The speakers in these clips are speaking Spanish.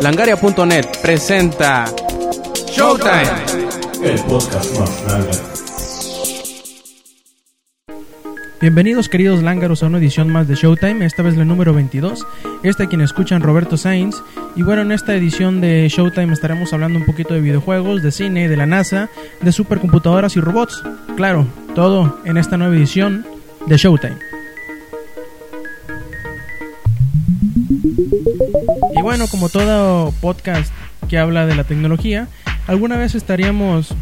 Langaria.net presenta Showtime, el podcast más Langaria. Bienvenidos queridos lángaros a una edición más de Showtime, esta vez la número 22. Quien escuchan Roberto Sainz. Y bueno, en esta edición de Showtime estaremos hablando un poquito de videojuegos, de cine, de la NASA, de supercomputadoras y robots. Claro, todo en esta nueva edición de Showtime. Y bueno, como todo podcast que habla de la tecnología, alguna vez estaríamos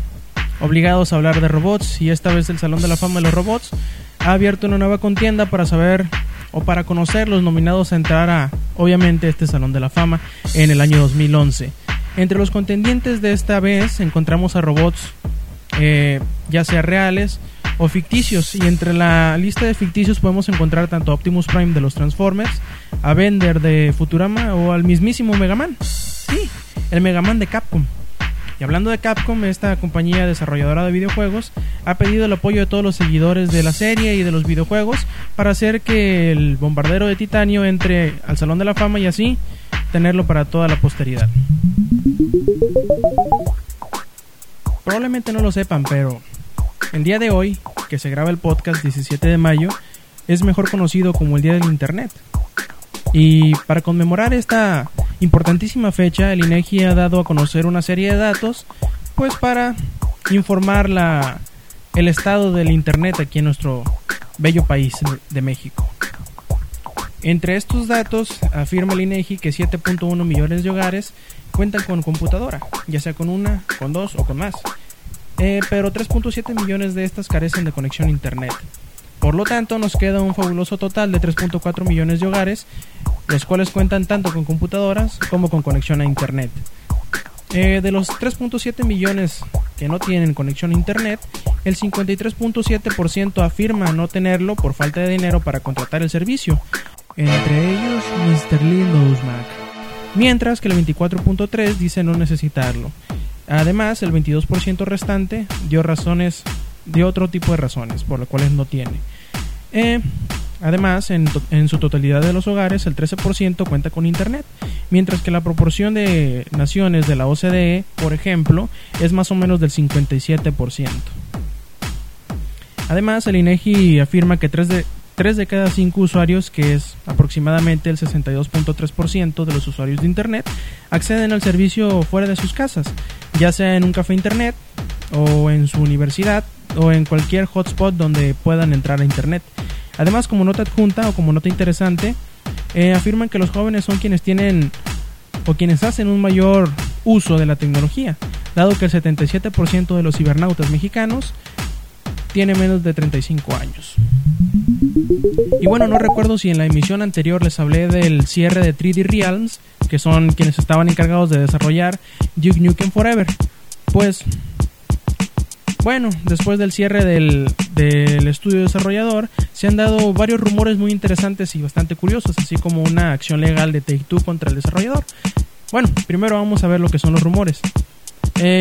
obligados a hablar de robots, y esta vez el Salón de la Fama de los Robots ha abierto una nueva contienda para saber o para conocer los nominados a entrar a, obviamente, este Salón de la Fama en el año 2011. Entre los contendientes de esta vez encontramos a robots ya sea reales o ficticios, y entre la lista de ficticios podemos encontrar tanto a Optimus Prime de los Transformers, a Bender de Futurama o al mismísimo Mega Man. Sí, el Mega Man de Capcom. Y hablando de Capcom, esta compañía desarrolladora de videojuegos ha pedido el apoyo de todos los seguidores de la serie y de los videojuegos para hacer que el bombardero de titanio entre al Salón de la Fama y así tenerlo para toda la posteridad. Probablemente no lo sepan, pero el día de hoy, que se graba el podcast 17 de mayo, es mejor conocido como el Día del Internet. Y para conmemorar esta importantísima fecha, el INEGI ha dado a conocer una serie de datos, pues para informar el estado del internet aquí en nuestro bello país de México. Entre estos datos afirma el INEGI que 7.1 millones de hogares cuentan con computadora, ya sea con una, con dos o con más, pero 3.7 millones de estas carecen de conexión a internet. Por lo tanto, nos queda un fabuloso total de 3.4 millones de hogares, los cuales cuentan tanto con computadoras como con conexión a internet. De los 3.7 millones que no tienen conexión a internet, el 53.7% afirma no tenerlo por falta de dinero para contratar el servicio, entre ellos Mr. Windows Mac, mientras que el 24.3% dice no necesitarlo. Además, el 22% restante dio razones de otro tipo de razones por las cuales no tiene. Además, en su totalidad de los hogares, el 13% cuenta con internet, mientras que la proporción de naciones de la OCDE, por ejemplo, es más o menos del 57%. Además, el INEGI afirma que 3 de cada 5 usuarios, que es aproximadamente el 62.3% de los usuarios de internet, acceden al servicio fuera de sus casas, ya sea en un café internet o en su universidad o en cualquier hotspot donde puedan entrar a internet. Además, como nota adjunta o como nota interesante, afirman que los jóvenes son quienes tienen o quienes hacen un mayor uso de la tecnología, dado que el 77% de los cibernautas mexicanos tiene menos de 35 años. Y bueno, no recuerdo si en la emisión anterior les hablé del cierre de 3D Realms, que son quienes estaban encargados de desarrollar Duke Nukem Forever. Pues bueno, después del cierre del estudio desarrollador, se han dado varios rumores muy interesantes y bastante curiosos, así como una acción legal de Take-Two contra el desarrollador. Bueno, primero vamos a ver lo que son los rumores.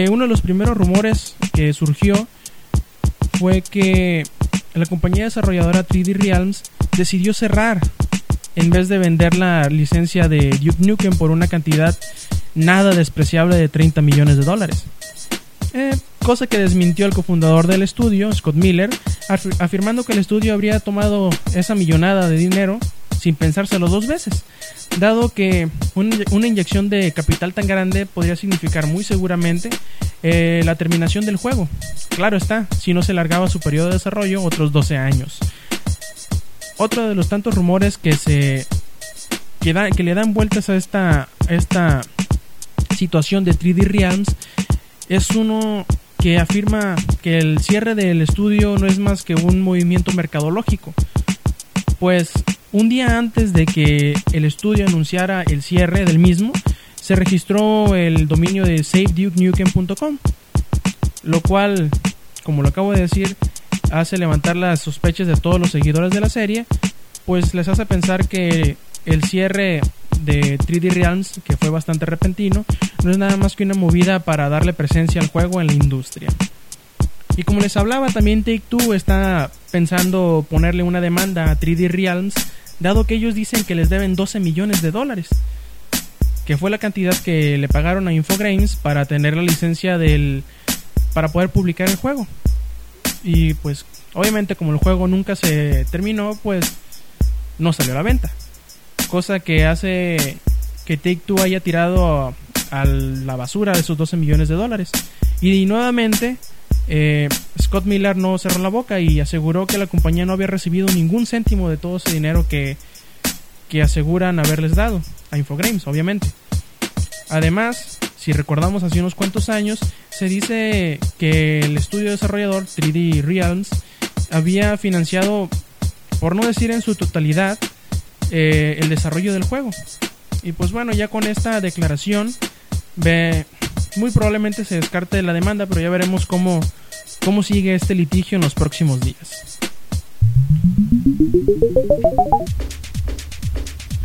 Uno de los primeros rumores que surgió fue que la compañía desarrolladora 3D Realms decidió cerrar en vez de vender la licencia de Duke Nukem por una cantidad nada despreciable de $30 millones. Cosa que desmintió el cofundador del estudio, Scott Miller, afirmando que el estudio habría tomado esa millonada de dinero sin pensárselo dos veces, dado que una inyección de capital tan grande podría significar muy seguramente la terminación del juego. Claro está, si no se largaba su periodo de desarrollo otros 12 años. Otro de los tantos rumores que le dan vueltas a esta situación de 3D Realms es uno que afirma que el cierre del estudio no es más que un movimiento mercadológico, pues un día antes de que el estudio anunciara el cierre del mismo, se registró el dominio de SaveDukeNukem.com, lo cual, como lo acabo de decir, hace levantar las sospechas de todos los seguidores de la serie, pues les hace pensar que el cierre de 3D Realms, que fue bastante repentino, no es nada más que una movida para darle presencia al juego en la industria. Y como les hablaba, también Take-Two está pensando ponerle una demanda a 3D Realms, dado que ellos dicen que les deben $12 millones. que fue la cantidad que le pagaron a Infogrames para tener la licencia para poder publicar el juego. Y pues obviamente, como el juego nunca se terminó, pues no salió a la venta, cosa que hace que Take-Two haya tirado a la basura de esos $12 millones. Y nuevamente Scott Miller no cerró la boca y aseguró que la compañía no había recibido ningún céntimo de todo ese dinero que aseguran haberles dado a Infogrames, obviamente. Además, si recordamos, hace unos cuantos años se dice que el estudio desarrollador 3D Realms había financiado, por no decir en su totalidad, el desarrollo del juego. Y pues bueno, ya con esta declaración muy probablemente se descarte la demanda, pero ya veremos cómo sigue este litigio en los próximos días.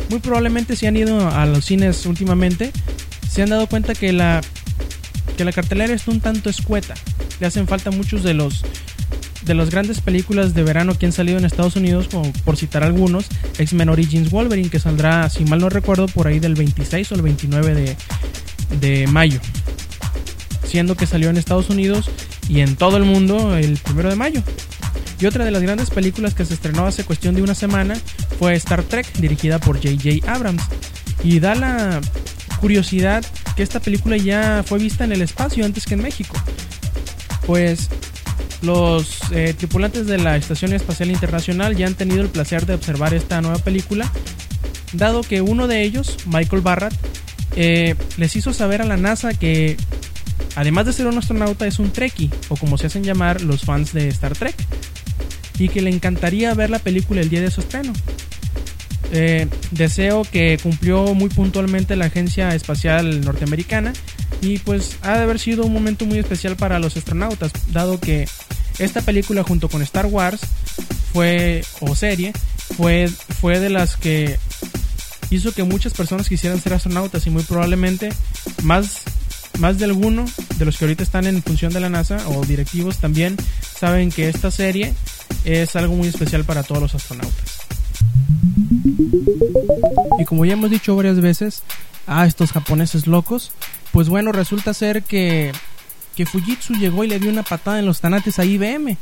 Muy probablemente, si han ido a los cines últimamente, se han dado cuenta que la cartelera está un tanto escueta. Le hacen falta muchos de las grandes películas de verano que han salido en Estados Unidos, como por citar algunos, X-Men Origins Wolverine, que saldrá, si mal no recuerdo, por ahí del 26 o el 29 de mayo, siendo que salió en Estados Unidos y en todo el mundo el 1 de mayo. Y otra de las grandes películas que se estrenó hace cuestión de una semana fue Star Trek, dirigida por J.J. Abrams. Y da la curiosidad que esta película ya fue vista en el espacio antes que en México, pues los tripulantes de la Estación Espacial Internacional ya han tenido el placer de observar esta nueva película, dado que uno de ellos, Michael Barrett, les hizo saber a la NASA que, además de ser un astronauta, es un Trekkie, o como se hacen llamar los fans de Star Trek, y que le encantaría ver la película el día de su estreno. Deseo que cumplió muy puntualmente la Agencia Espacial Norteamericana, y pues ha de haber sido un momento muy especial para los astronautas, dado que esta película, junto con Star Wars, fue de las que hizo que muchas personas quisieran ser astronautas, y muy probablemente más de alguno de los que ahorita están en función de la NASA o directivos también saben que esta serie es algo muy especial para todos los astronautas. Y como ya hemos dicho varias veces, estos japoneses locos, pues bueno, resulta ser que Fujitsu llegó y le dio una patada en los tanates a IBM.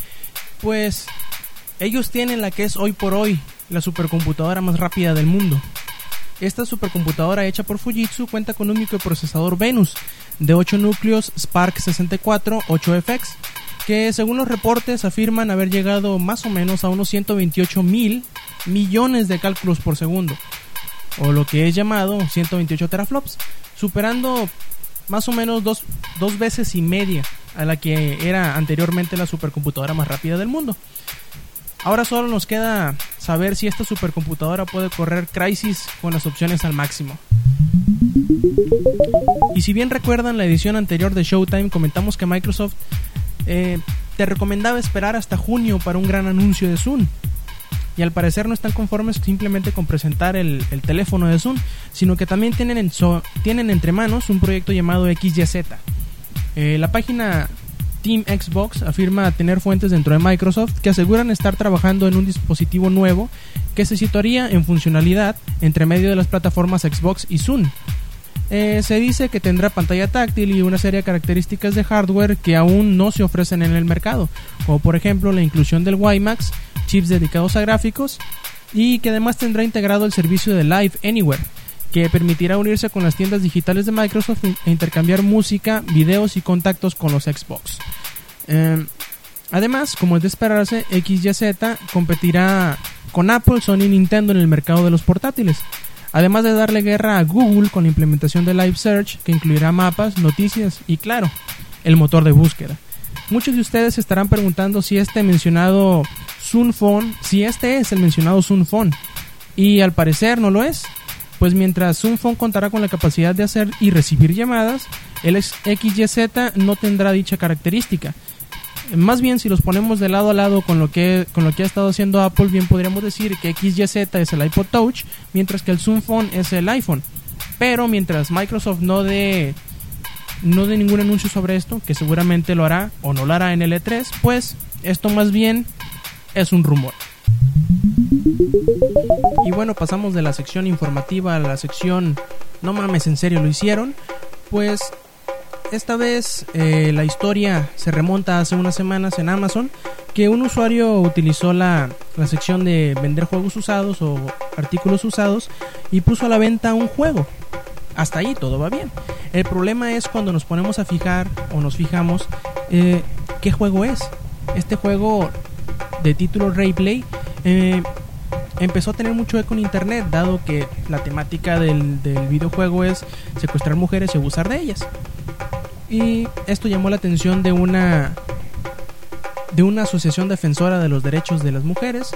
Pues ellos tienen la que es hoy por hoy la supercomputadora más rápida del mundo. Esta supercomputadora hecha por Fujitsu cuenta con un microprocesador Venus de 8 núcleos Spark 64 8FX, que según los reportes afirman haber llegado más o menos a unos 128 mil millones de cálculos por segundo, o lo que es llamado 128 teraflops, superando más o menos dos veces y media a la que era anteriormente la supercomputadora más rápida del mundo. Ahora solo nos queda saber si esta supercomputadora puede correr Crysis con las opciones al máximo. Y si bien recuerdan la edición anterior de Showtime, comentamos que Microsoft te recomendaba esperar hasta junio para un gran anuncio de Zune. Y al parecer no están conformes simplemente con presentar el teléfono de Zoom, sino que también tienen entre manos un proyecto llamado XYZ. La página Team Xbox afirma tener fuentes dentro de Microsoft que aseguran estar trabajando en un dispositivo nuevo que se situaría en funcionalidad entre medio de las plataformas Xbox y Zoom. Se dice que tendrá pantalla táctil y una serie de características de hardware que aún no se ofrecen en el mercado, como por ejemplo la inclusión del WiMAX, chips dedicados a gráficos, y que además tendrá integrado el servicio de Live Anywhere, que permitirá unirse con las tiendas digitales de Microsoft e intercambiar música, videos y contactos con los Xbox. Además, como es de esperarse, XYZ competirá con Apple, Sony y Nintendo en el mercado de los portátiles, además de darle guerra a Google con la implementación de Live Search, que incluirá mapas, noticias y, claro, el motor de búsqueda. Muchos de ustedes se estarán preguntando si este es el mencionado Zune Phone, y al parecer no lo es, pues mientras Zune Phone contará con la capacidad de hacer y recibir llamadas, el XYZ no tendrá dicha característica. Más bien, si los ponemos de lado a lado con lo que ha estado haciendo Apple, bien podríamos decir que XYZ es el iPod Touch, mientras que el Zune Phone es el iPhone. Pero mientras Microsoft no dé ningún anuncio sobre esto, que seguramente lo hará o no lo hará en el E3, pues esto más bien es un rumor. Y bueno, pasamos de la sección informativa a la sección no mames, en serio lo hicieron. Pues esta vez la historia se remonta hace unas semanas en Amazon, que un usuario utilizó la sección de vender juegos usados o artículos usados y puso a la venta un juego. Hasta ahí todo va bien. El problema es cuando nos ponemos a fijar o nos fijamos qué juego es. Este juego de título Rayplay empezó a tener mucho eco en internet, dado que la temática del videojuego es secuestrar mujeres y abusar de ellas. Y esto llamó la atención de una asociación defensora de los derechos de las mujeres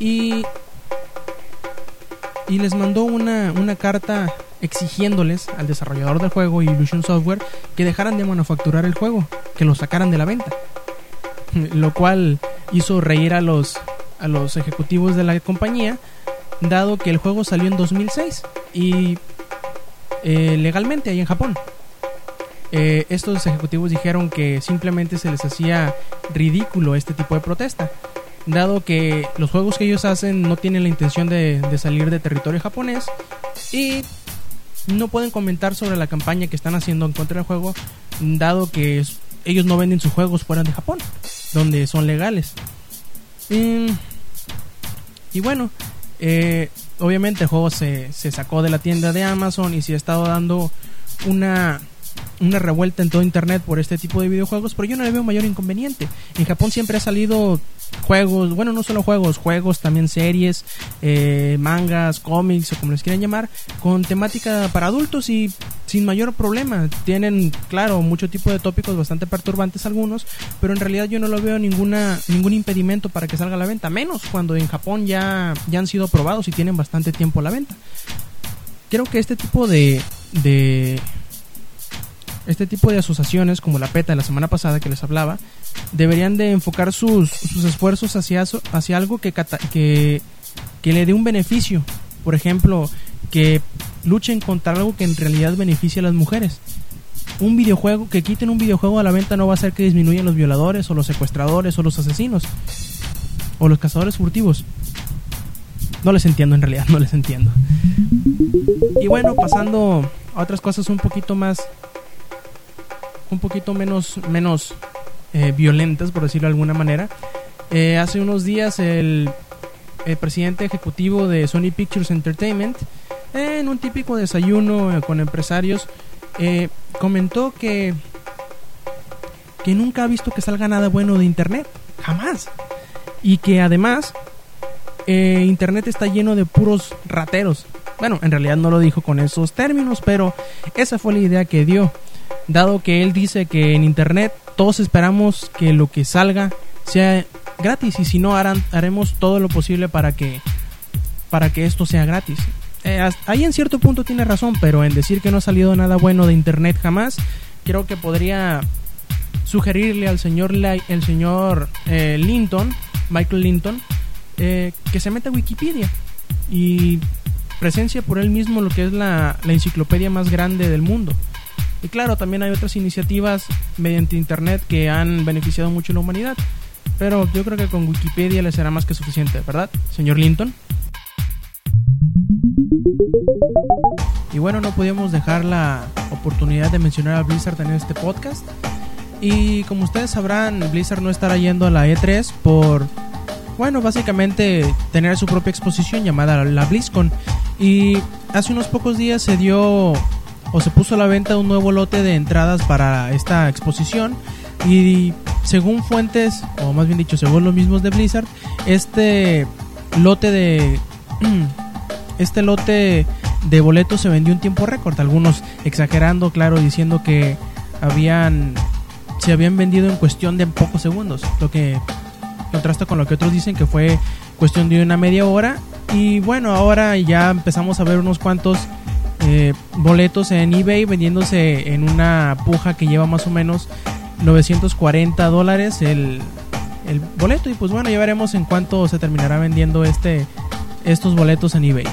y les mandó una carta exigiéndoles al desarrollador del juego, Illusion Software, que dejaran de manufacturar el juego, que lo sacaran de la venta, lo cual hizo reír a los ejecutivos de la compañía, dado que el juego salió en 2006 y legalmente ahí en Japón. Estos ejecutivos dijeron que simplemente se les hacía ridículo este tipo de protesta, dado que los juegos que ellos hacen no tienen la intención de salir de territorio japonés y no pueden comentar sobre la campaña que están haciendo en contra del juego, dado que ellos no venden sus juegos fuera de Japón, donde son legales. Y bueno, obviamente el juego se sacó de la tienda de Amazon y se ha estado dando una revuelta en todo internet por este tipo de videojuegos, pero yo no le veo mayor inconveniente. En Japón siempre ha salido juegos, bueno, no solo juegos, también series, mangas, cómics o como les quieran llamar, con temática para adultos y sin mayor problema. Tienen, claro, mucho tipo de tópicos bastante perturbantes algunos, pero en realidad yo no lo veo ningún impedimento para que salga a la venta, menos cuando en Japón ya han sido aprobados y tienen bastante tiempo a la venta. Creo que este tipo de asociaciones, como la PETA de la semana pasada que les hablaba, deberían de enfocar sus esfuerzos hacia algo que le dé un beneficio. Por ejemplo, que luchen contra algo que en realidad beneficie a las mujeres. Un videojuego, que quiten un videojuego a la venta no va a hacer que disminuyan los violadores o los secuestradores o los asesinos o los cazadores furtivos. No les entiendo. Y bueno, pasando a otras cosas un poquito menos violentas, por decirlo de alguna manera. Hace unos días el presidente ejecutivo de Sony Pictures Entertainment, en un típico desayuno con empresarios, comentó que nunca ha visto que salga nada bueno de internet, jamás, y que además internet está lleno de puros rateros. Bueno, en realidad no lo dijo con esos términos, pero esa fue la idea que dio, dado que él dice que en internet todos esperamos que lo que salga sea gratis, y si no haremos todo lo posible para que esto sea gratis. Ahí en cierto punto tiene razón, pero en decir que no ha salido nada bueno de internet jamás, creo que podría sugerirle al señor Michael Linton, que se meta a Wikipedia y presencia por él mismo lo que es la enciclopedia más grande del mundo. Y claro, también hay otras iniciativas mediante internet que han beneficiado mucho a la humanidad, pero yo creo que con Wikipedia les será más que suficiente, ¿verdad, señor Linton? Y bueno, no podíamos dejar la oportunidad de mencionar a Blizzard en este podcast. Y como ustedes sabrán, Blizzard no estará yendo a la E3 por, bueno, básicamente tener su propia exposición llamada la BlizzCon. Y hace unos pocos días se puso a la venta un nuevo lote de entradas para esta exposición, y según fuentes, o más bien dicho, según los mismos de Blizzard, este lote de boletos se vendió en tiempo récord, algunos exagerando, claro, diciendo que se habían vendido en cuestión de pocos segundos, lo que contrasta con lo que otros dicen que fue cuestión de una media hora. Y bueno, ahora ya empezamos a ver unos cuantos boletos en eBay vendiéndose en una puja que lleva más o menos $940 el boleto. Y pues bueno, ya veremos en cuánto se terminará vendiendo estos boletos en eBay.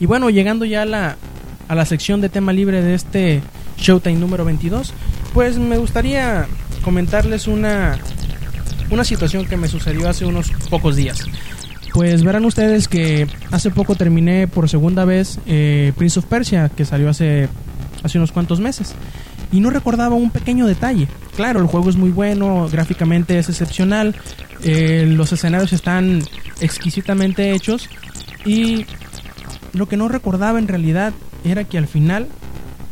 Y bueno, llegando ya a la sección de tema libre de este Showtime número 22, pues me gustaría comentarles una situación que me sucedió hace unos pocos días. Pues verán ustedes que hace poco terminé por segunda vez Prince of Persia, que salió hace unos cuantos meses, y no recordaba un pequeño detalle. Claro, el juego es muy bueno, gráficamente es excepcional, los escenarios están exquisitamente hechos, y lo que no recordaba en realidad era que al final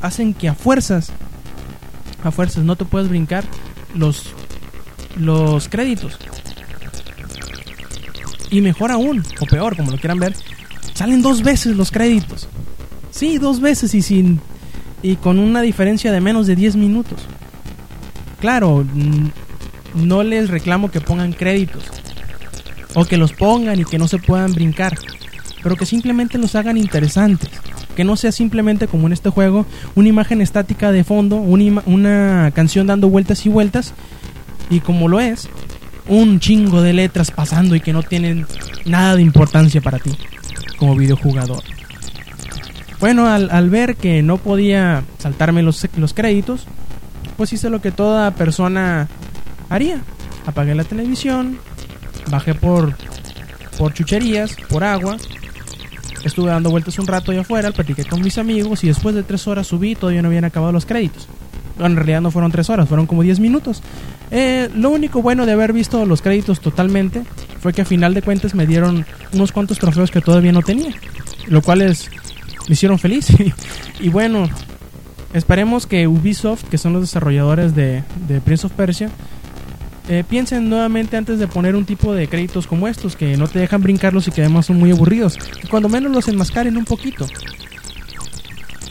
hacen que a fuerzas no te puedes brincar los créditos. Y mejor aún, o peor, como lo quieran ver, salen dos veces los créditos. Sí, dos veces y con una diferencia de menos de 10 minutos. Claro, no les reclamo que pongan créditos, o que los pongan y que no se puedan brincar, pero que simplemente los hagan interesantes. Que no sea simplemente como en este juego, una imagen estática de fondo, una canción dando vueltas y vueltas, y como lo es, un chingo de letras pasando y que no tienen nada de importancia para ti como videojugador. Bueno, al ver que no podía saltarme los créditos, pues hice lo que toda persona haría. Apagué la televisión, bajé por chucherías, por agua, estuve dando vueltas un rato allá afuera, platiqué con mis amigos y después de 3 horas subí y todavía no habían acabado los créditos. Bueno, en realidad no fueron 3 horas, fueron como 10 minutos. Lo único bueno de haber visto los créditos totalmente fue que a final de cuentas me dieron unos cuantos trofeos que todavía no tenía, lo cual me hicieron feliz. Y bueno, esperemos que Ubisoft, que son los desarrolladores de Prince of Persia, piensen nuevamente antes de poner un tipo de créditos como estos, que no te dejan brincarlos y que además son muy aburridos, y cuando menos los enmascaren un poquito,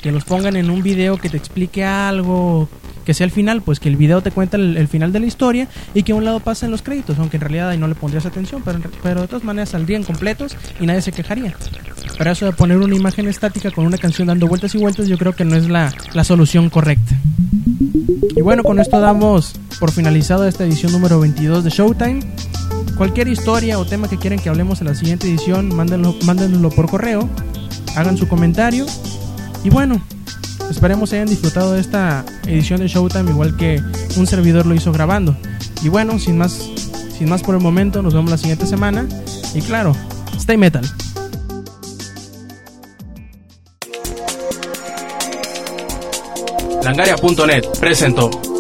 que los pongan en un video que te explique algo, que sea el final, pues que el video te cuenta el final de la historia y que a un lado pasen los créditos, aunque en realidad ahí no le pondrías atención, pero de todas maneras saldrían completos y nadie se quejaría. Pero eso de poner una imagen estática con una canción dando vueltas y vueltas, yo creo que no es la solución correcta. Y bueno, con esto damos por finalizado esta edición número 22 de Showtime. Cualquier historia o tema que quieran que hablemos en la siguiente edición, mándenlo por correo, hagan su comentario. Y bueno, esperemos hayan disfrutado de esta edición de Showtime, igual que un servidor lo hizo grabando. Y bueno, sin más por el momento, nos vemos la siguiente semana. Y claro, stay metal. Langaria.net presentó.